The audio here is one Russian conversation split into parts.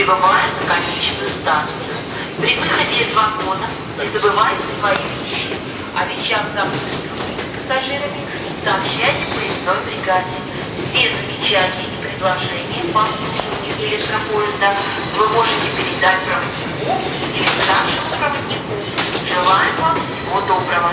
прибывая на конечную станцию. При выходе из вагона не забывайте свои вещи. О вещах, забытых пассажирами, сообщайте поездной бригаде. Все замечания и предложения по обслуживанию электропоезда вы можете передать проводнику или старшему проводнику. Желаем вам всего доброго.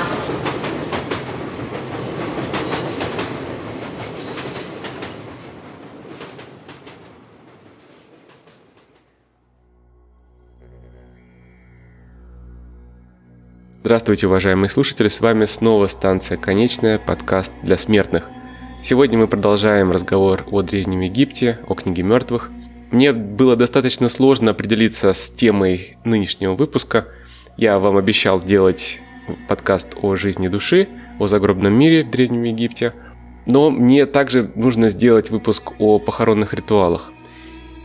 Здравствуйте, уважаемые слушатели, с вами снова «Станция Конечная», подкаст для смертных. Сегодня мы продолжаем разговор о Древнем Египте, о Книге Мертвых. Мне было достаточно сложно определиться с темой нынешнего выпуска. Я вам обещал делать подкаст о жизни души, о загробном мире в Древнем Египте, но мне также нужно сделать выпуск о похоронных ритуалах.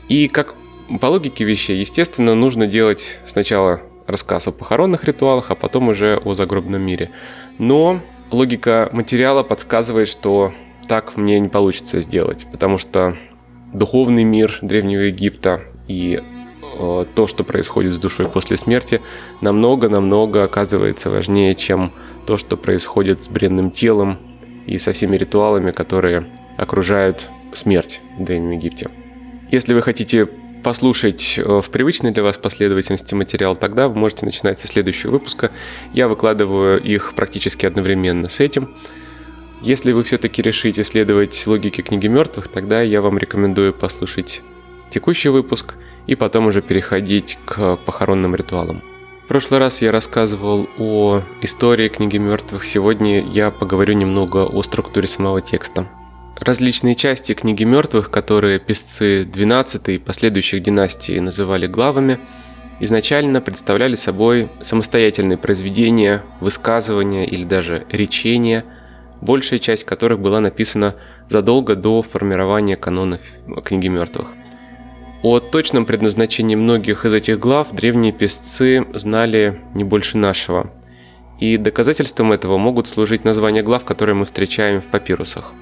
И как по логике вещей, естественно, нужно делать сначала рассказ о похоронных ритуалах, а потом уже о загробном мире. Но логика материала подсказывает, что так мне не получится сделать, потому что духовный мир Древнего Египта и то, что происходит с душой после смерти, намного-намного оказывается важнее, чем то, что происходит с бренным телом и со всеми ритуалами, которые окружают смерть в Древнем Египте. Если вы хотите послушать в привычной для вас последовательности материал, тогда вы можете начинать со следующего выпуска. Я выкладываю их практически одновременно с этим. Если вы все-таки решите следовать логике Книги Мертвых, тогда я вам рекомендую послушать текущий выпуск и потом уже переходить к похоронным ритуалам. В прошлый раз я рассказывал о истории Книги Мертвых, сегодня я поговорю немного о структуре самого текста. Различные части Книги Мертвых, которые писцы XII и последующих династий называли главами, изначально представляли собой самостоятельные произведения, высказывания или даже речения, большая часть которых была написана задолго до формирования канонов Книги Мертвых. О точном предназначении многих из этих глав древние писцы знали не больше нашего, и доказательством этого могут служить названия глав, которые мы встречаем в папирусах.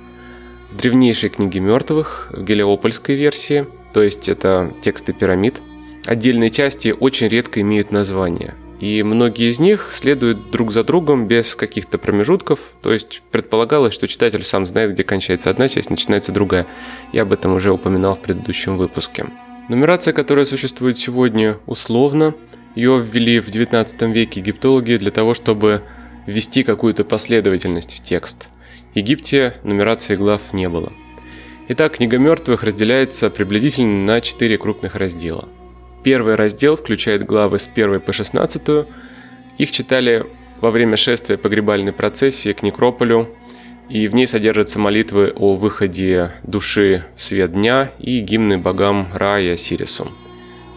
В древнейшей книге мертвых, в гелиопольской версии, то есть это тексты пирамид, отдельные части очень редко имеют название, и многие из них следуют друг за другом без каких-то промежутков, то есть предполагалось, что читатель сам знает, где кончается одна часть, начинается другая. Я об этом уже упоминал в предыдущем выпуске. Нумерация, которая существует сегодня, условно. Ее ввели в XIX веке египтологи для того, чтобы ввести какую-то последовательность в текст. В Египте нумерации глав не было. Итак, Книга мертвых разделяется приблизительно на 4 крупных раздела. Первый раздел включает главы с 1 по 16. Их читали во время шествия погребальной процессии к Некрополю, и в ней содержатся молитвы о выходе души в свет дня и гимны богам Ра и Осирису.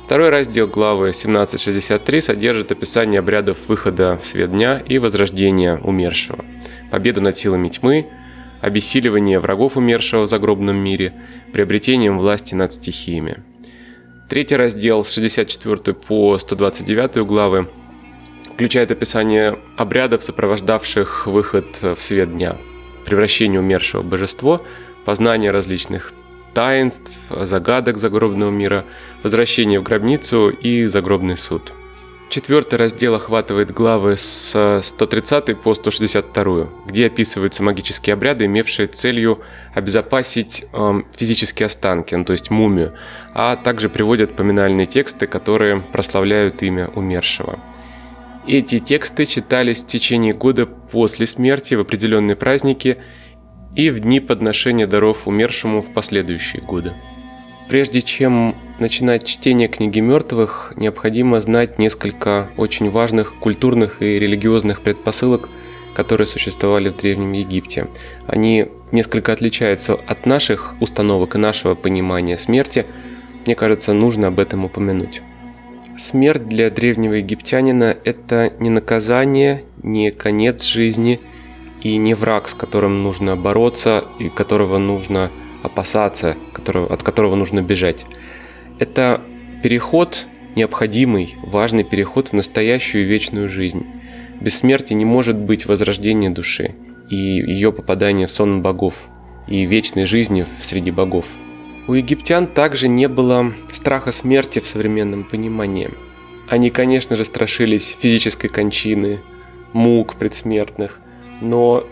Второй раздел главы 17-63 содержит описание обрядов выхода в свет дня и возрождения умершего, победу над силами тьмы, обессиливание врагов умершего в загробном мире, приобретением власти над стихиями. Третий раздел с 64 по 129 главы включает описание обрядов, сопровождавших выход в свет дня, превращение умершего в божество, познание различных таинств, загадок загробного мира, возвращение в гробницу и загробный суд. Четвертый раздел охватывает главы с 130 по 162, где описываются магические обряды, имевшие целью обезопасить физические останки, то есть мумию, а также приводят поминальные тексты, которые прославляют имя умершего. Эти тексты читались в течение года после смерти в определенные праздники и в дни подношения даров умершему в последующие годы. Прежде чем начинать чтение Книги мертвых, необходимо знать несколько очень важных культурных и религиозных предпосылок, которые существовали в Древнем Египте. Они несколько отличаются от наших установок и нашего понимания смерти. Мне кажется, нужно об этом упомянуть. Смерть для древнего египтянина – это не наказание, не конец жизни и не враг, с которым нужно бороться и которого нужно опасаться, от которого нужно бежать. Это переход, необходимый, важный переход в настоящую вечную жизнь. Без смерти не может быть возрождения души и ее попадания в сон богов и вечной жизни среди богов. У египтян также не было страха смерти в современном понимании. Они, конечно же, страшились физической кончины, мук предсмертных, но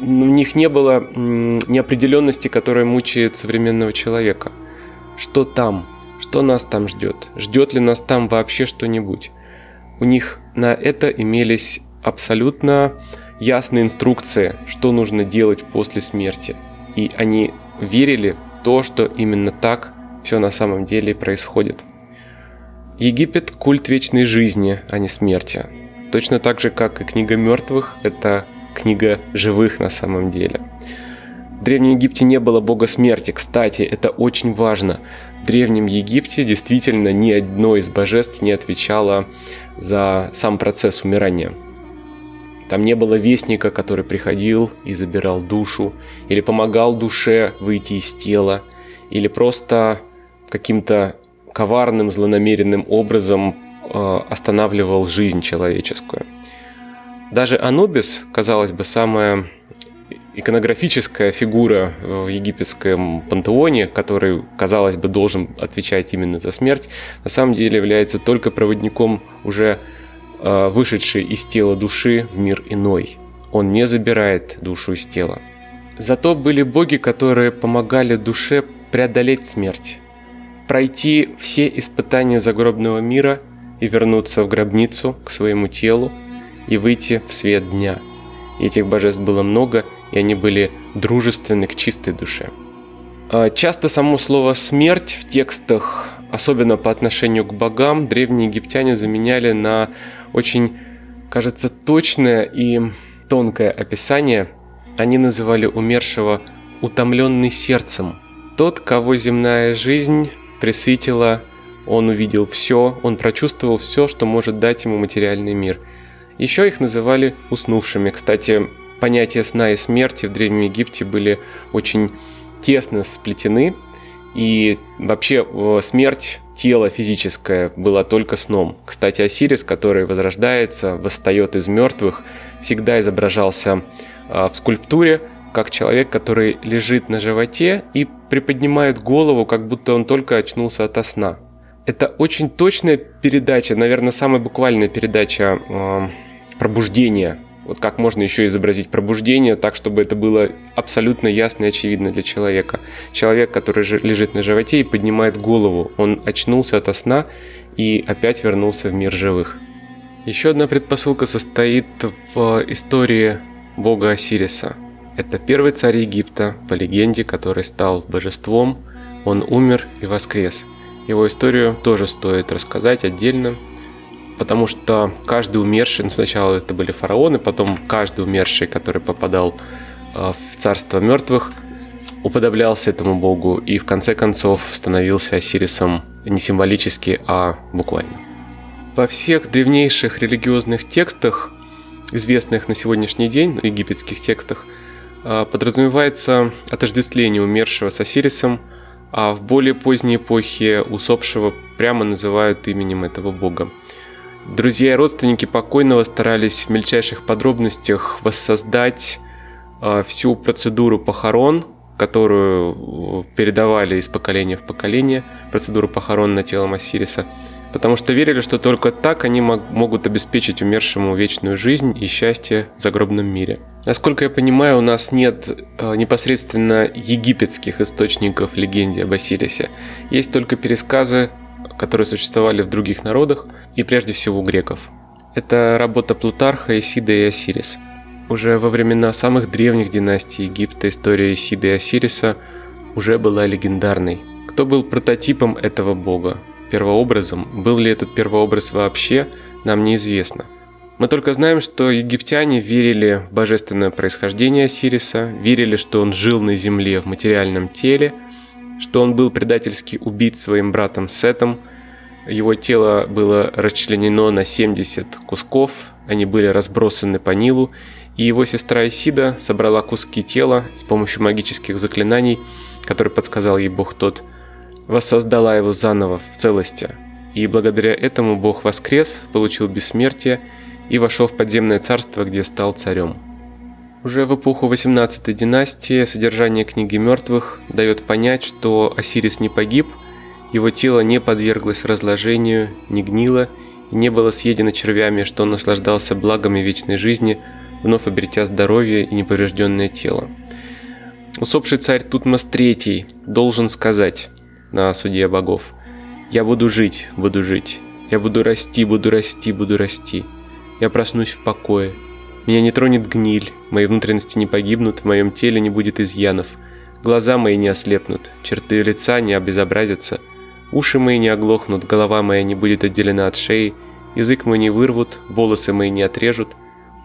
у них не было неопределенности, которая мучает современного человека. Что там? Что нас там ждет? Ждет ли нас там вообще что-нибудь? У них на это имелись абсолютно ясные инструкции, что нужно делать после смерти. И они верили в то, что именно так все на самом деле происходит. Египет – культ вечной жизни, а не смерти. Точно так же, как и книга мертвых – это книга живых на самом деле. В Древнем Египте не было бога смерти. Кстати, это очень важно. В Древнем Египте действительно ни одно из божеств не отвечало за сам процесс умирания. Там не было вестника, который приходил и забирал душу, или помогал душе выйти из тела, или просто каким-то коварным, злонамеренным образом останавливал жизнь человеческую. Даже Анубис, казалось бы, самая иконографическая фигура в египетском пантеоне, который, казалось бы, должен отвечать именно за смерть, на самом деле является только проводником уже вышедшей из тела души в мир иной. Он не забирает душу из тела. Зато были боги, которые помогали душе преодолеть смерть, пройти все испытания загробного мира и вернуться в гробницу к своему телу и выйти в свет дня. И этих божеств было много, и они были дружественны к чистой душе. Часто само слово «смерть» в текстах, особенно по отношению к богам, древние египтяне заменяли на очень, кажется, точное и тонкое описание. Они называли умершего «утомленный сердцем». Тот, кого земная жизнь пресытила, он увидел все, он прочувствовал все, что может дать ему материальный мир. Еще их называли уснувшими. Кстати, понятия сна и смерти в Древнем Египте были очень тесно сплетены, и вообще смерть тела физическое была только сном. Кстати, Осирис, который возрождается, восстает из мертвых, всегда изображался в скульптуре как человек, который лежит на животе и приподнимает голову, как будто он только очнулся ото сна. Это очень точная передача, наверное, самая буквальная передача пробуждения. Вот как можно еще изобразить пробуждение так, чтобы это было абсолютно ясно и очевидно для человека. Человек, который лежит на животе и поднимает голову, он очнулся ото сна и опять вернулся в мир живых. Еще одна предпосылка состоит в истории бога Осириса. Это первый царь Египта, по легенде, который стал божеством, он умер и воскрес. Его историю тоже стоит рассказать отдельно, потому что каждый умерший, сначала это были фараоны, потом каждый умерший, который попадал в царство мертвых, уподоблялся этому богу и в конце концов становился Осирисом не символически, а буквально. Во всех древнейших религиозных текстах, известных на сегодняшний день, египетских текстах, подразумевается отождествление умершего с Осирисом, а в более поздней эпохе усопшего прямо называют именем этого бога. Друзья и родственники покойного старались в мельчайших подробностях воссоздать всю процедуру похорон, которую передавали из поколения в поколение, процедуру похорон на телом Осириса, потому что верили, что только так они могут обеспечить умершему вечную жизнь и счастье в загробном мире. Насколько я понимаю, у нас нет непосредственно египетских источников легенды об Осирисе. Есть только пересказы, которые существовали в других народах и прежде всего у греков. Это работа Плутарха, Исида и Осирис. Уже во времена самых древних династий Египта история Исиды и Осириса уже была легендарной. Кто был прототипом этого бога? Первообразом. Был ли этот первообраз вообще, нам неизвестно. Мы только знаем, что египтяне верили в божественное происхождение Осириса, верили, что он жил на земле в материальном теле, что он был предательски убит своим братом Сетом, его тело было расчленено на 70 кусков, они были разбросаны по Нилу, и его сестра Исида собрала куски тела с помощью магических заклинаний, которые подсказал ей бог Тот, воссоздала его заново в целости, и благодаря этому бог воскрес, получил бессмертие и вошел в подземное царство, где стал царем. Уже в эпоху 18-й династии содержание Книги Мертвых дает понять, что Осирис не погиб, его тело не подверглось разложению, не гнило и не было съедено червями, что он наслаждался благами вечной жизни, вновь обретя здоровье и неповрежденное тело. Усопший царь Тутмос III должен сказать на суде богов: «Я буду жить, буду жить. Я буду расти, буду расти, буду расти. Я проснусь в покое. Меня не тронет гниль, мои внутренности не погибнут, в моем теле не будет изъянов. Глаза мои не ослепнут, черты лица не обезобразятся. Уши мои не оглохнут, голова моя не будет отделена от шеи. Язык мой не вырвут, волосы мои не отрежут.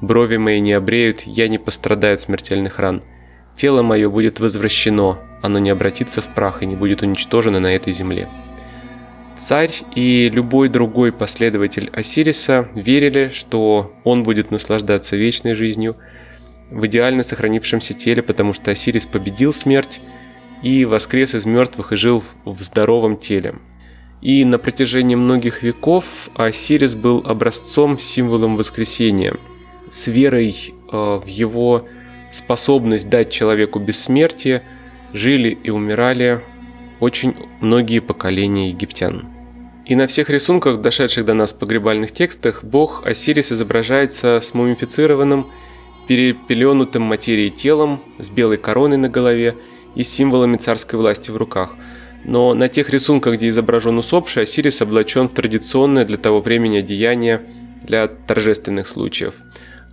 Брови мои не обреют, я не пострадаю от смертельных ран. Тело мое будет возвращено, оно не обратится в прах и не будет уничтожено на этой земле». Царь и любой другой последователь Осириса верили, что он будет наслаждаться вечной жизнью в идеально сохранившемся теле, потому что Осирис победил смерть и воскрес из мертвых и жил в здоровом теле. И на протяжении многих веков Осирис был образцом, символом воскресения, с верой в его способность дать человеку бессмертие, жили и умирали очень многие поколения египтян. И на всех рисунках, дошедших до нас погребальных текстах, бог Осирис изображается с мумифицированным, перепеленутым материей телом, с белой короной на голове и символами царской власти в руках. Но на тех рисунках, где изображен усопший, Осирис облачен в традиционное для того времени одеяние для торжественных случаев.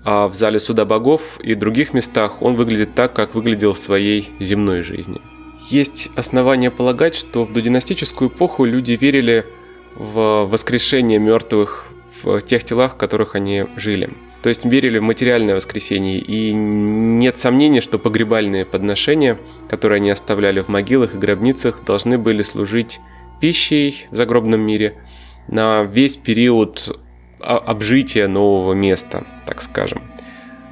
А в зале суда богов и других местах он выглядит так, как выглядел в своей земной жизни. Есть основания полагать, что в додинастическую эпоху люди верили в воскрешение мертвых в тех телах, в которых они жили. То есть верили в материальное воскресение, и нет сомнений, что погребальные подношения, которые они оставляли в могилах и гробницах, должны были служить пищей в загробном мире на весь период обжития нового места, так скажем.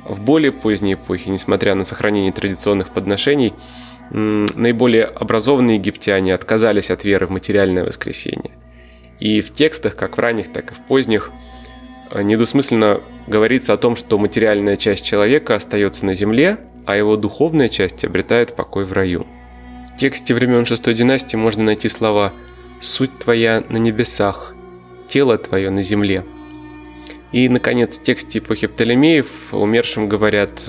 В более поздней эпохе, несмотря на сохранение традиционных подношений, наиболее образованные египтяне отказались от веры в материальное воскресение. И в текстах, как в ранних, так и в поздних, недвусмысленно говорится о том, что материальная часть человека остается на земле, а его духовная часть обретает покой в раю. В тексте времен VI династии можно найти слова «Суть твоя на небесах, тело твое на земле». И, наконец, в тексте эпохи Птолемеев умершим говорят: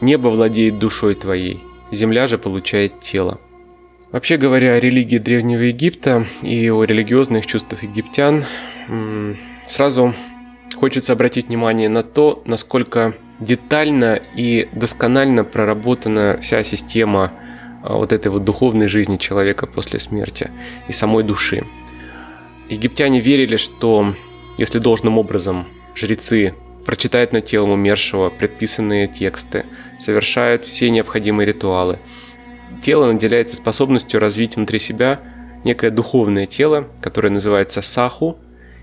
«Небо владеет душой твоей, земля же получает тело». Вообще говоря, о религии Древнего Египта и о религиозных чувствах египтян, сразу хочется обратить внимание на то, насколько детально и досконально проработана вся система вот этой вот духовной жизни человека после смерти и самой души. Египтяне верили, что если должным образом жрецы прочитают над телом умершего предписанные тексты, совершают все необходимые ритуалы, тело наделяется способностью развить внутри себя некое духовное тело, которое называется саху,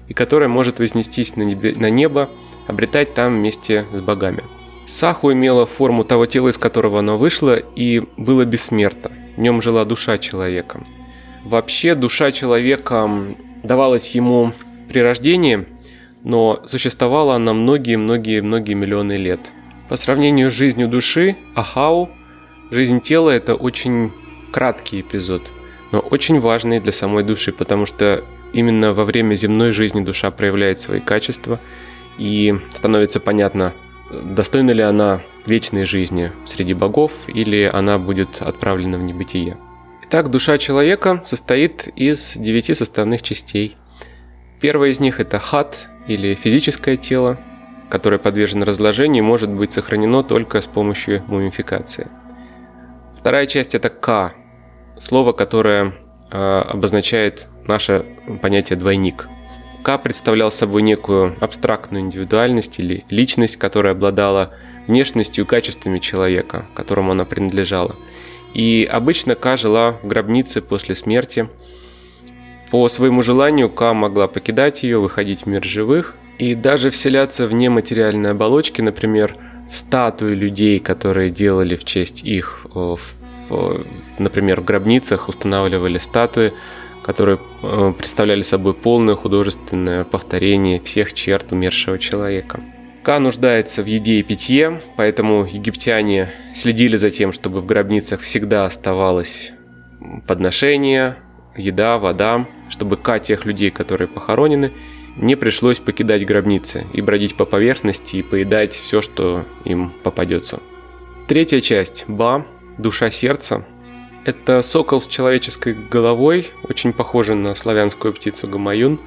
и которое может вознестись на небо, обретать там вместе с богами. Саху имело форму того тела, из которого оно вышло, и было бессмертно. В нем жила душа человека. Вообще душа человека давалась ему при рождении, но существовала она многие-многие-многие миллионы лет. По сравнению с жизнью души, ахау, жизнь тела – это очень краткий эпизод, но очень важный для самой души, потому что именно во время земной жизни душа проявляет свои качества, и становится понятно, достойна ли она вечной жизни среди богов, или она будет отправлена в небытие. Итак, душа человека состоит из 9 составных частей. Первая из них – это хат, или физическое тело, которое подвержено разложению и может быть сохранено только с помощью мумификации. Вторая часть – это «ка», слово, которое обозначает наше понятие «двойник». «Ка» представлял собой некую абстрактную индивидуальность или личность, которая обладала внешностью и качествами человека, которому она принадлежала. И обычно «ка» жила в гробнице после смерти. По своему желанию Ка могла покидать ее, выходить в мир живых и даже вселяться в нематериальные оболочки, например, в статуи людей, которые делали в честь их, например, в гробницах устанавливали статуи, которые представляли собой полное художественное повторение всех черт умершего человека. Ка нуждается в еде и питье, поэтому египтяне следили за тем, чтобы в гробницах всегда оставалось подношение, еда, вода, чтобы Ка тех людей, которые похоронены, не пришлось покидать гробницы и бродить по поверхности и поедать все, что им попадется. Третья часть, Ба, душа сердца. Это сокол с человеческой головой, очень похожий на славянскую птицу гамаюн.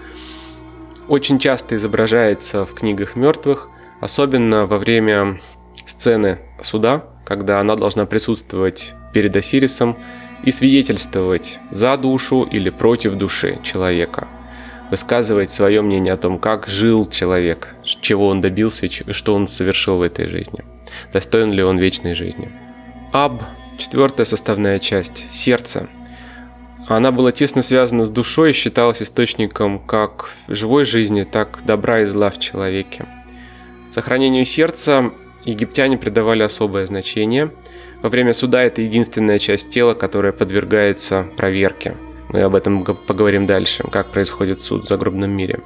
Очень часто изображается в книгах мертвых, особенно во время сцены суда, когда она должна присутствовать перед Осирисом и свидетельствовать за душу или против души человека, высказывать свое мнение о том, как жил человек, чего он добился и что он совершил в этой жизни, достоин ли он вечной жизни. Аб, четвертая составная часть, сердце. Она была тесно связана с душой и считалась источником как живой жизни, так и добра и зла в человеке. Сохранению сердца египтяне придавали особое значение. Во время суда это единственная часть тела, которая подвергается проверке. Мы об этом поговорим дальше, как происходит суд в загробном мире.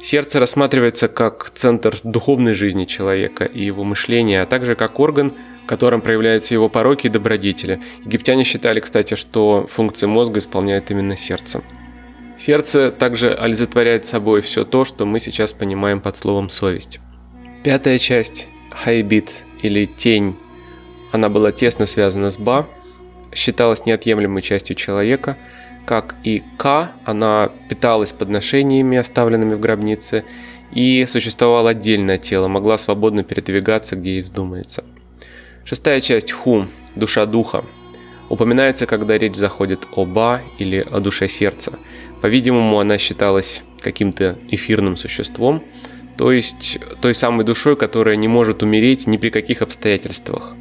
Сердце рассматривается как центр духовной жизни человека и его мышления, а также как орган, в котором проявляются его пороки и добродетели. Египтяне считали, кстати, что функции мозга исполняет именно сердце. Сердце также олицетворяет собой все то, что мы сейчас понимаем под словом «совесть». Пятая часть, Хайбит или тень, она была тесно связана с Ба, считалась неотъемлемой частью человека. Как и Ка, она питалась подношениями, оставленными в гробнице, и существовало отдельное тело, могла свободно передвигаться, где ей вздумается. Шестая часть, Ху, душа духа, упоминается, когда речь заходит о Ба или о душе сердца. По-видимому, она считалась каким-то эфирным существом, то есть той самой душой, которая не может умереть ни при каких обстоятельствах.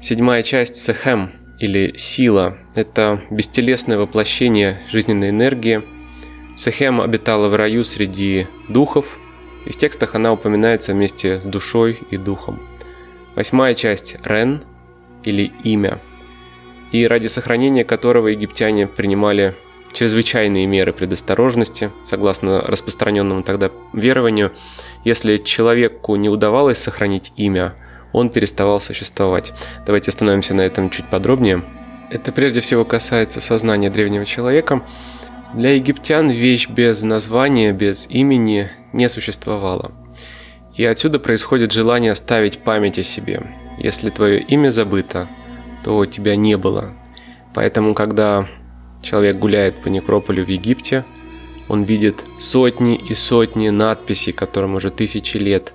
Седьмая часть, Сехем, или сила, это бестелесное воплощение жизненной энергии. Сехем обитала в раю среди духов, и в текстах она упоминается вместе с душой и духом. Восьмая часть, Рен, или имя, и ради сохранения которого египтяне принимали чрезвычайные меры предосторожности, согласно распространенному тогда верованию. Если человеку не удавалось сохранить имя, он переставал существовать. Давайте остановимся на этом чуть подробнее. Это прежде всего касается сознания древнего человека. Для египтян вещь без названия, без имени не существовала. И отсюда происходит желание оставить память о себе. Если твое имя забыто, то тебя не было. Поэтому, когда человек гуляет по Некрополю в Египте, он видит сотни и сотни надписей, которым уже тысячи лет,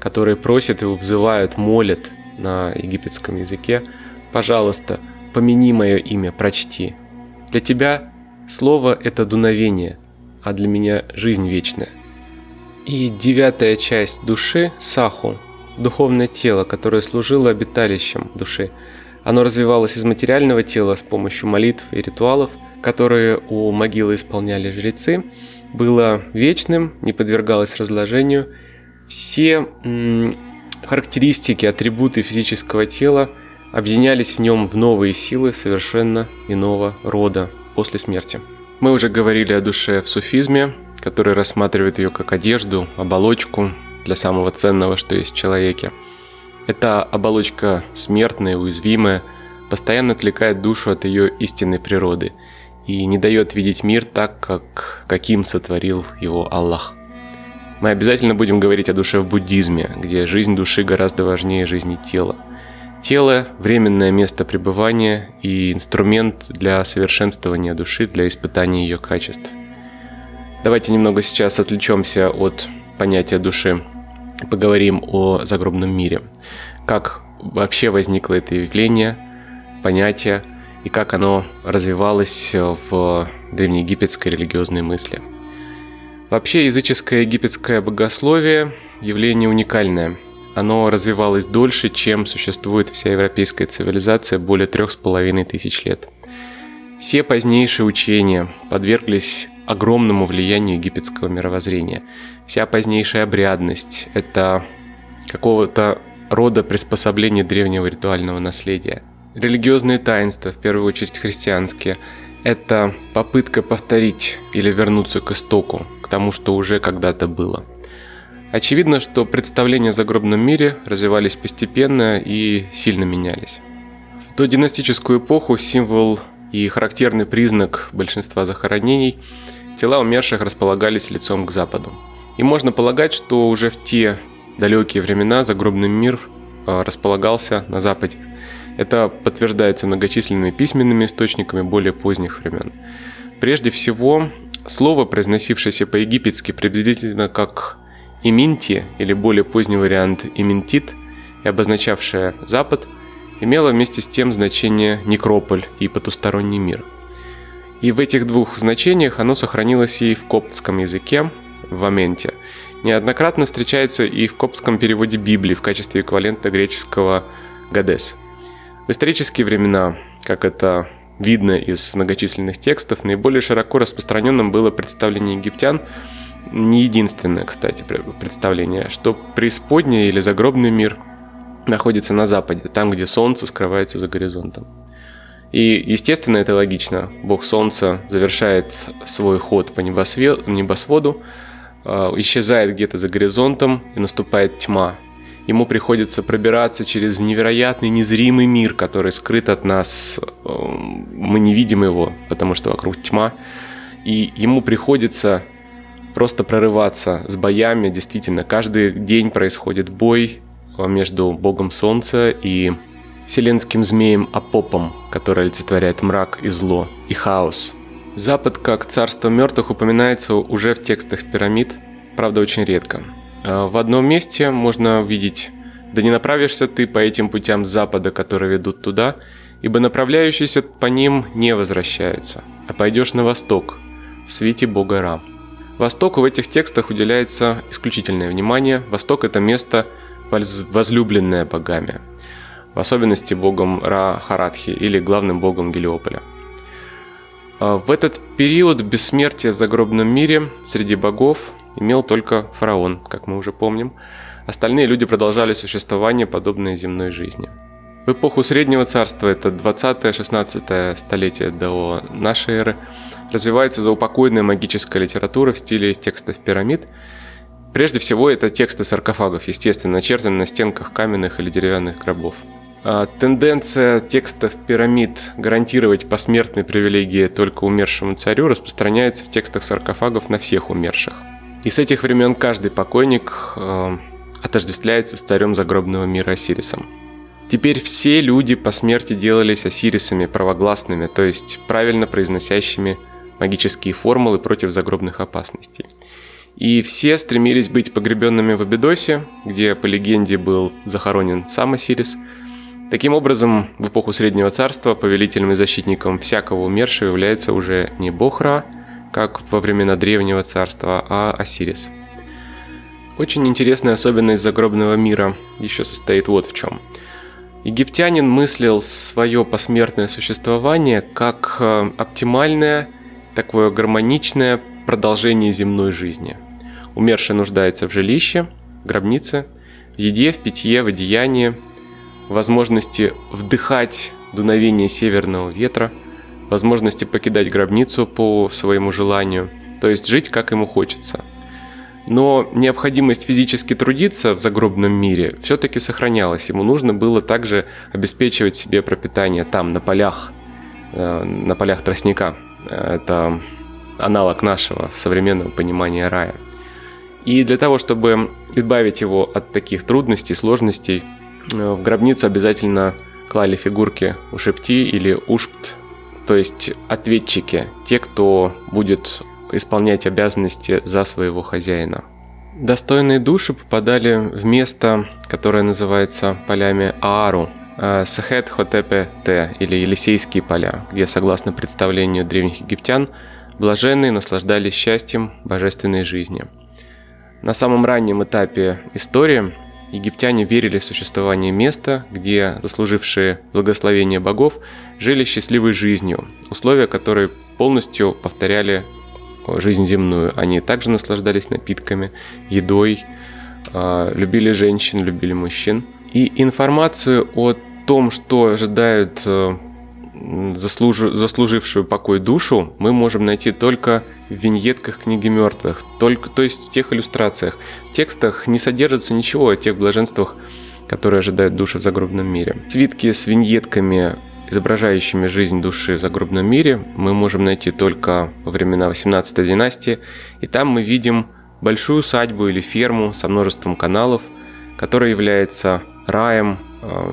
которые просят его, взывают, молят на египетском языке: «Пожалуйста, помяни мое имя, прочти. Для тебя слово — это дуновение, а для меня жизнь вечная». И девятая часть души, Саху, духовное тело, которое служило обиталищем души. Оно развивалось из материального тела с помощью молитв и ритуалов, которые у могилы исполняли жрецы, было вечным, не подвергалось разложению. Все характеристики, атрибуты физического тела объединялись в нем в новые силы совершенно иного рода после смерти. Мы уже говорили о душе в суфизме, который рассматривает ее как одежду, оболочку для самого ценного, что есть в человеке. Эта оболочка смертная, уязвимая, постоянно отвлекает душу от ее истинной природы и не дает видеть мир так, каким сотворил его Аллах. Мы обязательно будем говорить о душе в буддизме, где жизнь души гораздо важнее жизни тела. Тело – временное место пребывания и инструмент для совершенствования души, для испытания ее качеств. Давайте немного сейчас отвлечемся от понятия души и поговорим о загробном мире. Как вообще возникло это явление, понятие, и как оно развивалось в древнеегипетской религиозной мысли. Вообще, языческое египетское богословие – явление уникальное. Оно развивалось дольше, чем существует вся европейская цивилизация, более 3500 лет. Все позднейшие учения подверглись огромному влиянию египетского мировоззрения. Вся позднейшая обрядность – это какого-то рода приспособление древнего ритуального наследия. Религиозные таинства, в первую очередь христианские – это попытка повторить или вернуться к истоку, к тому, что уже когда-то было. Очевидно, что представления о загробном мире развивались постепенно и сильно менялись. В додинастическую эпоху символ и характерный признак большинства захоронений – тела умерших располагались лицом к западу. И можно полагать, что уже в те далекие времена загробный мир располагался на западе. Это подтверждается многочисленными письменными источниками более поздних времен. Прежде всего, слово, произносившееся по-египетски приблизительно как «иминти» или более поздний вариант «иминтит», и обозначавшее «запад», имело вместе с тем значение «некрополь» и «потусторонний мир». И в этих двух значениях оно сохранилось и в коптском языке, в Аменте. Неоднократно встречается и в коптском переводе Библии в качестве эквивалента греческого «гадес». В исторические времена, как это видно из многочисленных текстов, наиболее широко распространенным было представление египтян, не единственное, кстати, представление, что преисподняя или загробный мир находится на западе, там, где солнце скрывается за горизонтом. И, естественно, это логично. Бог солнца завершает свой ход по небосводу, исчезает где-то за горизонтом, и наступает тьма. Ему приходится пробираться через невероятный незримый мир, который скрыт от нас. Мы не видим его, потому что вокруг тьма. И ему приходится просто прорываться с боями. Действительно, каждый день происходит бой между богом солнца и вселенским змеем Апопом, который олицетворяет мрак и зло, и хаос. Запад, как царство мертвых, упоминается уже в текстах пирамид, правда, очень редко. В одном месте можно видеть: «Да не направишься ты по этим путям с запада, которые ведут туда, ибо направляющийся по ним не возвращается, а пойдешь на восток, в свете бога Ра». Востоку в этих текстах уделяется исключительное внимание. Восток – это место, возлюбленное богами, в особенности богом Ра Харатхи или главным богом Гелиополя. В этот период бессмертия в загробном мире среди богов имел только фараон, как мы уже помним. Остальные люди продолжали существование, подобное земной жизни. В эпоху Среднего Царства, это 20-16 столетие до нашей эры, развивается заупокойная магическая литература в стиле текстов пирамид. Прежде всего, это тексты саркофагов, естественно, начертанные на стенках каменных или деревянных гробов. Тенденция текстов пирамид гарантировать посмертные привилегии только умершему царю распространяется в текстах саркофагов на всех умерших. И с этих времен каждый покойник отождествляется с царем загробного мира Осирисом. Теперь все люди по смерти делались Осирисами правогласными, то есть правильно произносящими магические формулы против загробных опасностей. И все стремились быть погребенными в Абидосе, где, по легенде, был захоронен сам Осирис. Таким образом, в эпоху Среднего Царства повелителем и защитником всякого умершего является уже не бог Ра, как во времена Древнего Царства, а Осирис. Очень интересная особенность загробного мира еще состоит вот в чем. Египтянин мыслил свое посмертное существование как оптимальное, такое гармоничное продолжение земной жизни. Умерший нуждается в жилище, гробнице, в еде, в питье, в одеянии, возможности вдыхать дуновение северного ветра, возможности покидать гробницу по своему желанию, то есть жить, как ему хочется. Но необходимость физически трудиться в загробном мире все-таки сохранялась. Ему нужно было также обеспечивать себе пропитание там, на полях тростника. Это аналог нашего современного понимания рая. И для того, чтобы избавить его от таких трудностей, сложностей, в гробницу обязательно клали фигурки Ушепти или Ушпт, то есть ответчики, те, кто будет исполнять обязанности за своего хозяина. Достойные души попадали в место, которое называется полями Аару, Сехет-Хотепет или Елисейские поля, где, согласно представлению древних египтян, блаженные наслаждались счастьем божественной жизни. На самом раннем этапе истории египтяне верили в существование места, где заслужившие благословение богов жили счастливой жизнью, условия которой полностью повторяли жизнь земную. Они также наслаждались напитками, едой, любили женщин, любили мужчин. И информацию о том, что ожидает заслужившую покой душу, мы можем найти только в виньетках Книги Мертвых, то есть в тех иллюстрациях. В текстах не содержится ничего о тех блаженствах, которые ожидают души в загробном мире. Свитки с виньетками, изображающими жизнь души в загробном мире, мы можем найти только во времена 18-й династии, и там мы видим большую усадьбу или ферму со множеством каналов, которая является раем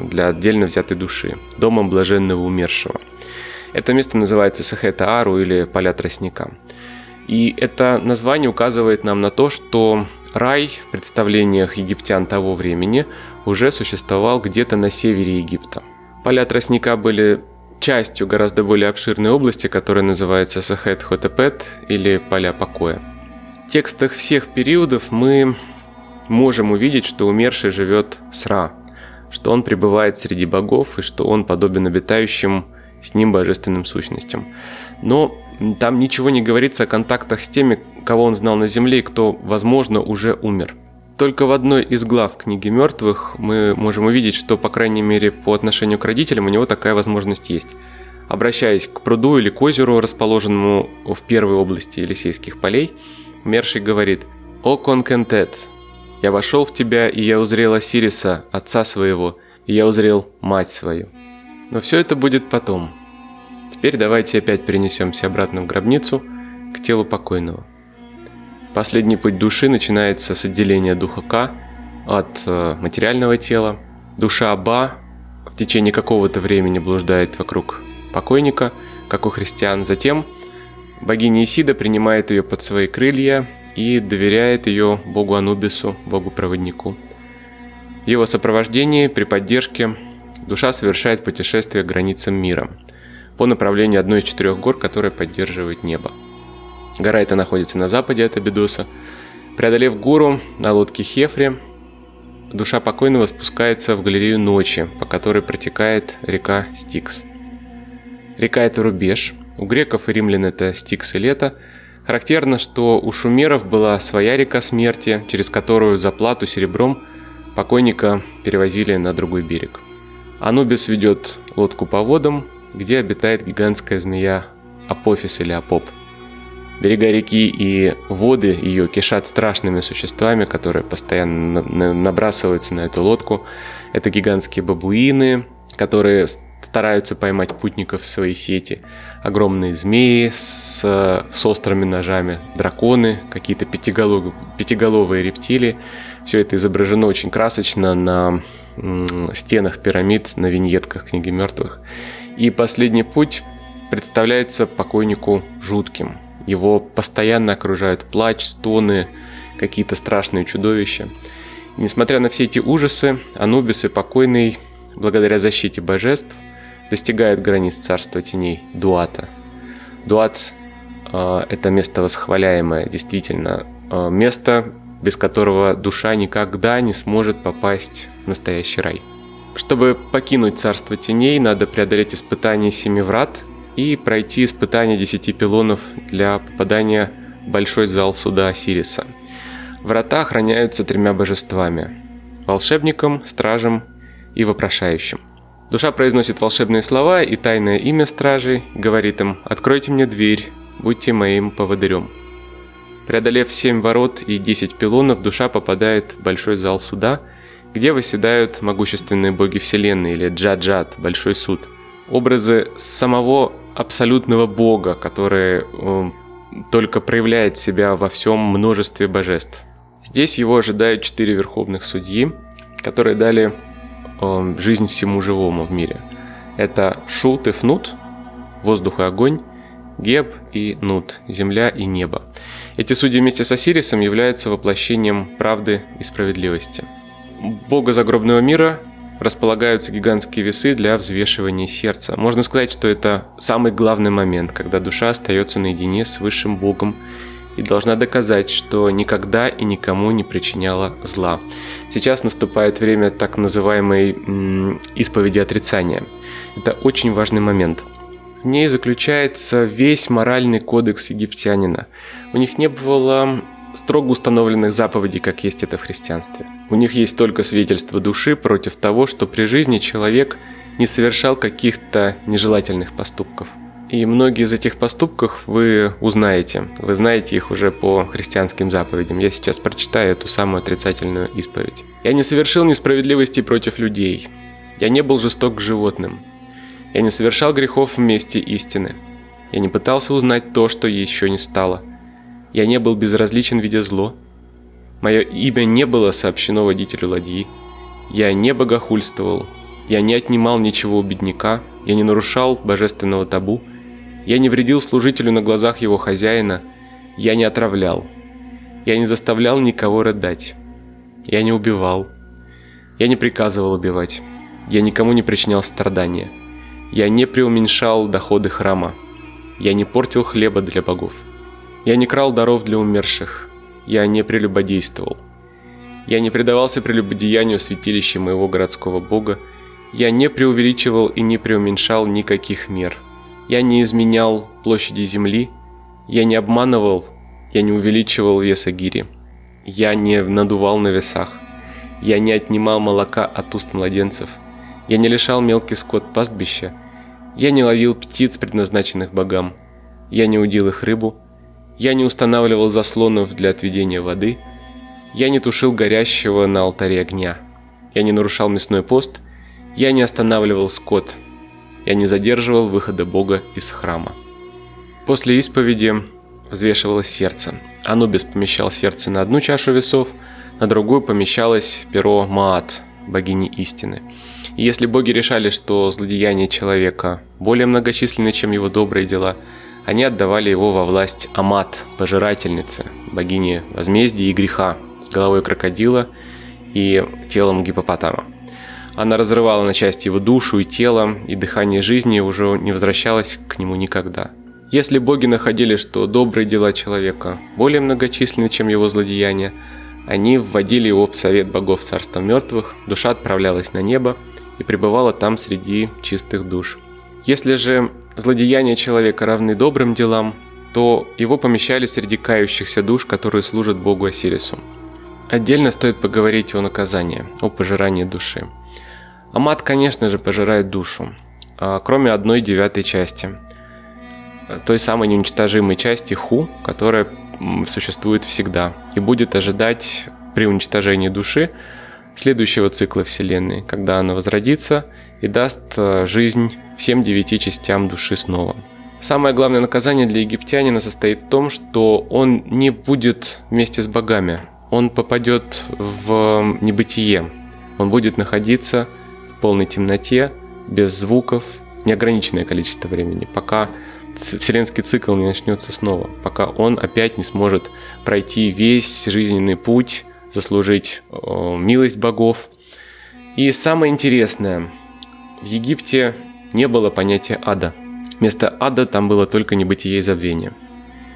для отдельно взятой души, домом блаженного умершего. Это место называется Сехет-Ару или поля тростника. И это название указывает нам на то, что рай в представлениях египтян того времени уже существовал где-то на севере Египта. Поля тростника были частью гораздо более обширной области, которая называется Сехет-Хотепет или поля покоя. В текстах всех периодов мы можем увидеть, что умерший живет с Ра, что он пребывает среди богов и что он подобен обитающим с ним божественным сущностям. Но там ничего не говорится о контактах с теми, кого он знал на земле и кто, возможно, уже умер. Только в одной из глав Книги Мертвых мы можем увидеть, что, по крайней мере, по отношению к родителям у него такая возможность есть. Обращаясь к пруду или к озеру, расположенному в первой области Елисейских полей, умерший говорит: «О конкентет, я вошел в тебя, и я узрел Осириса, отца своего, и я узрел мать свою». Но все это будет потом. Теперь давайте опять перенесемся обратно в гробницу, к телу покойного. Последний путь души начинается с отделения духа Ка от материального тела. Душа Ба в течение какого-то времени блуждает вокруг покойника, как у христиан. Затем богиня Исида принимает ее под свои крылья и доверяет ее богу Анубису, богу-проводнику. В его сопровождении, при поддержке, душа совершает путешествие к границам мира по направлению одной из 4 гор, которые поддерживают небо. Гора эта находится на западе от Абидоса. Преодолев гору на лодке Хефре, душа покойного спускается в галерею ночи, по которой протекает река Стикс. Река – это рубеж. У греков и римлян это Стикс и лето. Характерно, что у шумеров была своя река смерти, через которую за плату серебром покойника перевозили на другой берег. Анубис ведет лодку по водам, где обитает гигантская змея Апофис или Апоп. Берега реки и воды ее кишат страшными существами, которые постоянно набрасываются на эту лодку. Это гигантские бабуины, которые стараются поймать путников в свои сети. Огромные змеи с острыми ножами, драконы, какие-то пятиголовые рептилии. Все это изображено очень красочно на стенах пирамид, на виньетках Книги Мертвых. И последний путь представляется покойнику жутким. Его постоянно окружают плач, стоны, какие-то страшные чудовища. И несмотря на все эти ужасы, Анубис и покойный, благодаря защите божеств, достигают границ царства теней Дуата. Дуат – это место восхваляемое, действительно, место, без которого душа никогда не сможет попасть в настоящий рай. Чтобы покинуть царство теней, надо преодолеть испытание 7 врат и пройти испытание 10 пилонов для попадания в большой зал суда Осириса. Врата охраняются 3 божествами – волшебником, стражем и вопрошающим. Душа произносит волшебные слова и тайное имя стражей, говорит им: «Откройте мне дверь, будьте моим поводырем». Преодолев 7 ворот и 10 пилонов, душа попадает в большой зал суда, где восседают могущественные боги вселенной или Джаджат, большой суд. Образы самого абсолютного бога, который только проявляет себя во всем множестве божеств. Здесь его ожидают 4 верховных судьи, которые дали жизнь всему живому в мире. Это Шут и Фнут, воздух и огонь, Геб и Нут, земля и небо. Эти судьи вместе с Осирисом являются воплощением правды и справедливости. Бога загробного мира располагаются гигантские весы для взвешивания сердца. Можно сказать, что это самый главный момент, когда душа остается наедине с высшим богом и должна доказать, что никогда и никому не причиняла зла. Сейчас наступает время так называемой исповеди отрицания. Это очень важный момент. В ней заключается весь моральный кодекс египтянина. У них не было строго установленных заповедей, как есть это в христианстве. У них есть только свидетельство души против того, что при жизни человек не совершал каких-то нежелательных поступков. И многие из этих поступков вы узнаете. Вы знаете их уже по христианским заповедям. Я сейчас прочитаю эту самую отрицательную исповедь. «Я не совершил несправедливости против людей. Я не был жесток к животным. Я не совершал грехов вместе истины. Я не пытался узнать то, что еще не стало. Я не был безразличен, видя зло. Мое имя не было сообщено водителю ладьи. Я не богохульствовал. Я не отнимал ничего у бедняка. Я не нарушал божественного табу. Я не вредил служителю на глазах его хозяина. Я не отравлял. Я не заставлял никого рыдать. Я не убивал. Я не приказывал убивать. Я никому не причинял страдания. Я не преуменьшал доходы храма. Я не портил хлеба для богов. Я не крал даров для умерших. Я не прелюбодействовал. Я не предавался прелюбодеянию в святилище моего городского бога. Я не преувеличивал и не преуменьшал никаких мер. Я не изменял площади земли. Я не обманывал. Я не увеличивал веса гири. Я не надувал на весах. Я не отнимал молока от уст младенцев. Я не лишал мелкий скот пастбища. Я не ловил птиц, предназначенных богам. Я не удил их рыбу. Я не устанавливал заслонов для отведения воды. Я не тушил горящего на алтаре огня. Я не нарушал мясной пост. Я не останавливал скот. Я не задерживал выхода Бога из храма». После исповеди взвешивалось сердце. Анубис помещал сердце на одну чашу весов, на другую помещалось перо Маат, богини истины. И если боги решали, что злодеяния человека более многочисленны, чем его добрые дела, они отдавали его во власть Амат, пожирательницы, богини возмездия и греха, с головой крокодила и телом гиппопотама. Она разрывала на части его душу и тело, и дыхание жизни уже не возвращалось к нему никогда. Если боги находили, что добрые дела человека более многочисленны, чем его злодеяния, они вводили его в совет богов царства мертвых, душа отправлялась на небо и пребывала там среди чистых душ. Если же злодеяния человека равны добрым делам, то его помещали среди кающихся душ, которые служат богу Осирису. Отдельно стоит поговорить о наказании, о пожирании души. Амат, конечно же, пожирает душу, кроме 1/9 части, той самой неуничтожимой части Ху, которая существует всегда и будет ожидать при уничтожении души следующего цикла Вселенной, когда она возродится и даст жизнь всем 9 частям души снова. Самое главное наказание для египтянина состоит в том, что он не будет вместе с богами, он попадет в небытие, он будет находиться в полной темноте, без звуков, неограниченное количество времени, пока вселенский цикл не начнется снова, пока он опять не сможет пройти весь жизненный путь, заслужить милость богов. И самое интересное, в Египте не было понятия ада. Вместо ада там было только небытие и забвение.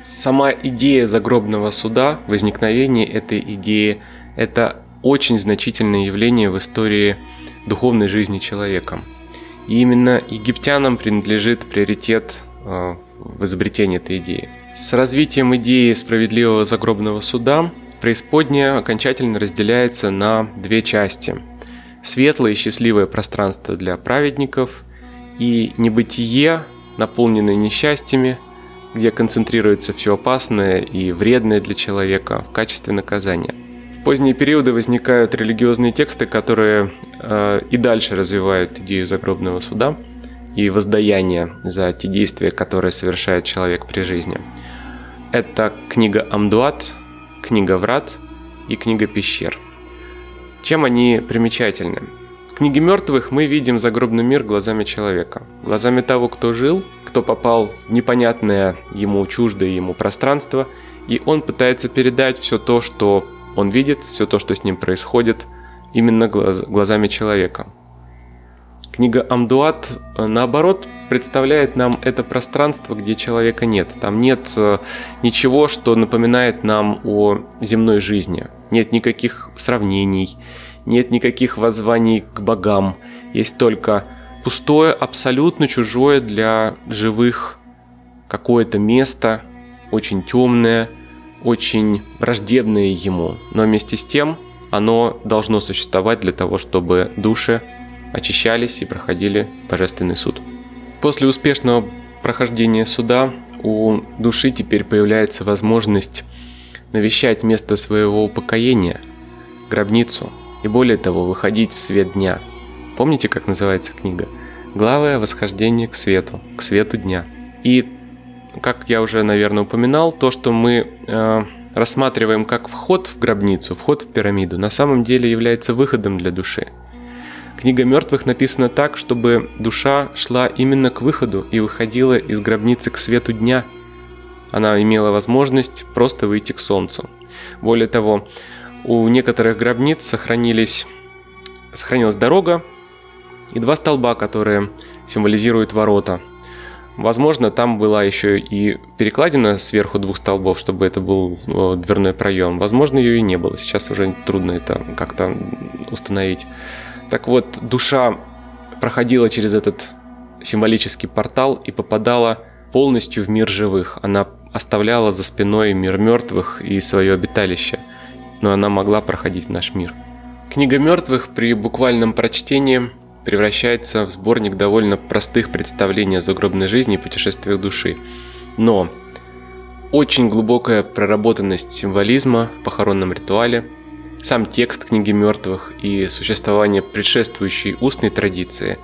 Сама идея загробного суда, возникновение этой идеи, это очень значительное явление в истории духовной жизни человека. И именно египтянам принадлежит приоритет в изобретении этой идеи. С развитием идеи справедливого загробного суда преисподняя окончательно разделяется на 2 части. Светлое и счастливое пространство для праведников и небытие, наполненное несчастьями, где концентрируется все опасное и вредное для человека в качестве наказания. В поздние периоды возникают религиозные тексты, которые и дальше развивают идею загробного суда и воздаяния за те действия, которые совершает человек при жизни. Это книга Амдуат, книга Врат и книга Пещер. Чем они примечательны? В книге мертвых мы видим загробный мир глазами человека, глазами того, кто жил, кто попал в непонятное ему, чуждое ему пространство, и он пытается передать все то, что он видит, все то, что с ним происходит, именно глазами человека. Книга Амдуат, наоборот, представляет нам это пространство, где человека нет. Там нет ничего, что напоминает нам о земной жизни. Нет никаких сравнений, нет никаких воззваний к богам. Есть только пустое, абсолютно чужое для живых какое-то место, очень темное, очень враждебное ему. Но вместе с тем оно должно существовать для того, чтобы души очищались и проходили божественный суд. После успешного прохождения суда у души теперь появляется возможность навещать место своего упокоения, гробницу, и более того, выходить в свет дня. Помните, как называется книга? Главное восхождение к свету дня. И, как я уже, наверное, упоминал, то, что мы рассматриваем как вход в гробницу, вход в пирамиду, на самом деле является выходом для души. Книга мертвых написана так, чтобы душа шла именно к выходу и выходила из гробницы к свету дня. Она имела возможность просто выйти к солнцу. Более того, у некоторых гробниц сохранилась дорога и два столба, которые символизируют ворота. Возможно, там была еще и перекладина сверху двух столбов, чтобы это был дверной проем. Возможно, ее и не было. Сейчас уже трудно это как-то установить. Так вот, душа проходила через этот символический портал и попадала полностью в мир живых. Она оставляла за спиной мир мертвых и свое обиталище, но она могла проходить в наш мир. Книга мертвых при буквальном прочтении превращается в сборник довольно простых представлений о загробной жизни и путешествиях души. Но очень глубокая проработанность символизма в похоронном ритуале, сам текст книги мертвых и существование предшествующей устной традиции,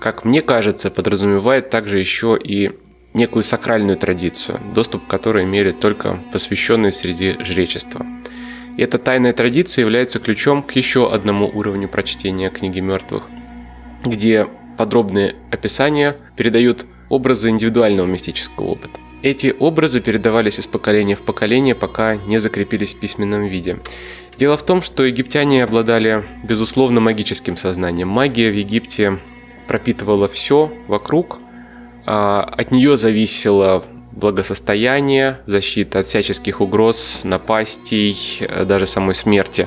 как мне кажется, подразумевает также еще и некую сакральную традицию, доступ к которой имеют только посвященные среди жречества. И эта тайная традиция является ключом к еще одному уровню прочтения книги мертвых, где подробные описания передают образы индивидуального мистического опыта. Эти образы передавались из поколения в поколение, пока не закрепились в письменном виде. Дело в том, что египтяне обладали, безусловно, магическим сознанием. Магия в Египте пропитывала все вокруг, от нее зависело благосостояние, защита от всяческих угроз, напастей, даже самой смерти.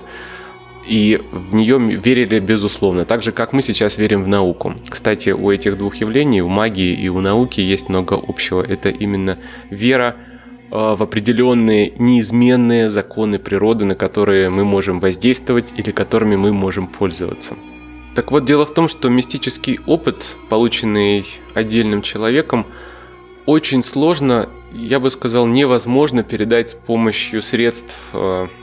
И в нее верили безусловно, так же, как мы сейчас верим в науку. Кстати, у этих двух явлений, у магии и у науки, есть много общего. Это именно вера в определенные неизменные законы природы, на которые мы можем воздействовать или которыми мы можем пользоваться. Так вот, дело в том, что мистический опыт, полученный отдельным человеком, очень сложно, я бы сказал, невозможно передать с помощью средств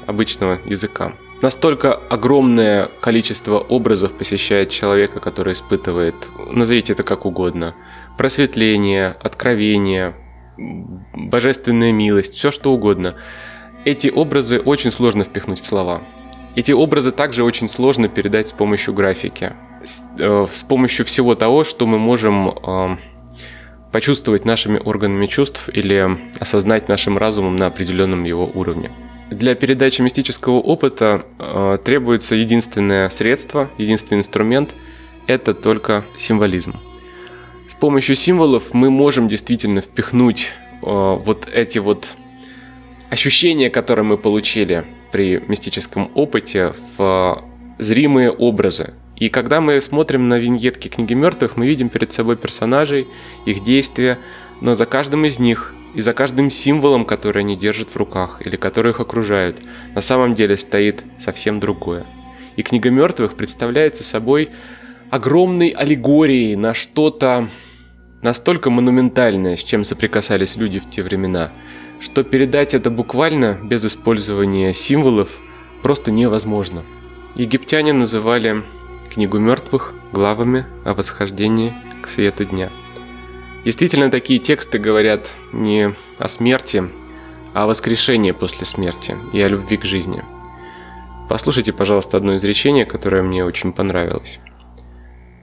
обычного языка. Настолько огромное количество образов посещает человека, который испытывает, назовите это как угодно, просветление, откровение, божественная милость, все что угодно. Эти образы очень сложно впихнуть в слова. Эти образы также очень сложно передать с помощью графики, с помощью всего того, что мы можем почувствовать нашими органами чувств или осознать нашим разумом на определенном его уровне. Для передачи мистического опыта требуется единственное средство, единственный инструмент – это только символизм. С помощью символов мы можем действительно впихнуть вот эти вот ощущения, которые мы получили при мистическом опыте, в зримые образы. И когда мы смотрим на виньетки книги мертвых, мы видим перед собой персонажей, их действия, но за каждым из них и за каждым символом, который они держат в руках или который их окружают, на самом деле стоит совсем другое. И книга мертвых представляется собой огромной аллегорией на что-то настолько монументальное, с чем соприкасались люди в те времена, что передать это буквально без использования символов просто невозможно. Египтяне называли книгу мертвых главами о восхождении к свету дня. Действительно, такие тексты говорят не о смерти, а о воскрешении после смерти и о любви к жизни. Послушайте, пожалуйста, одно изречение, которое мне очень понравилось.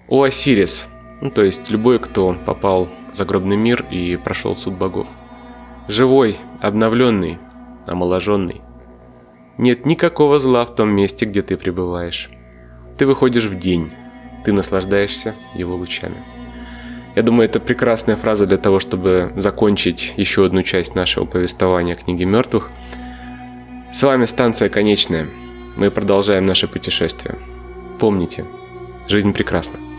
«О Осирис», то есть любой, кто попал в загробный мир и прошел суд богов, «живой, обновленный, омоложенный. Нет никакого зла в том месте, где ты пребываешь. Ты выходишь в день, ты наслаждаешься его лучами». Я думаю, это прекрасная фраза для того, чтобы закончить еще одну часть нашего повествования книги мертвых. С вами станция Конечная. Мы продолжаем наше путешествие. Помните, жизнь прекрасна.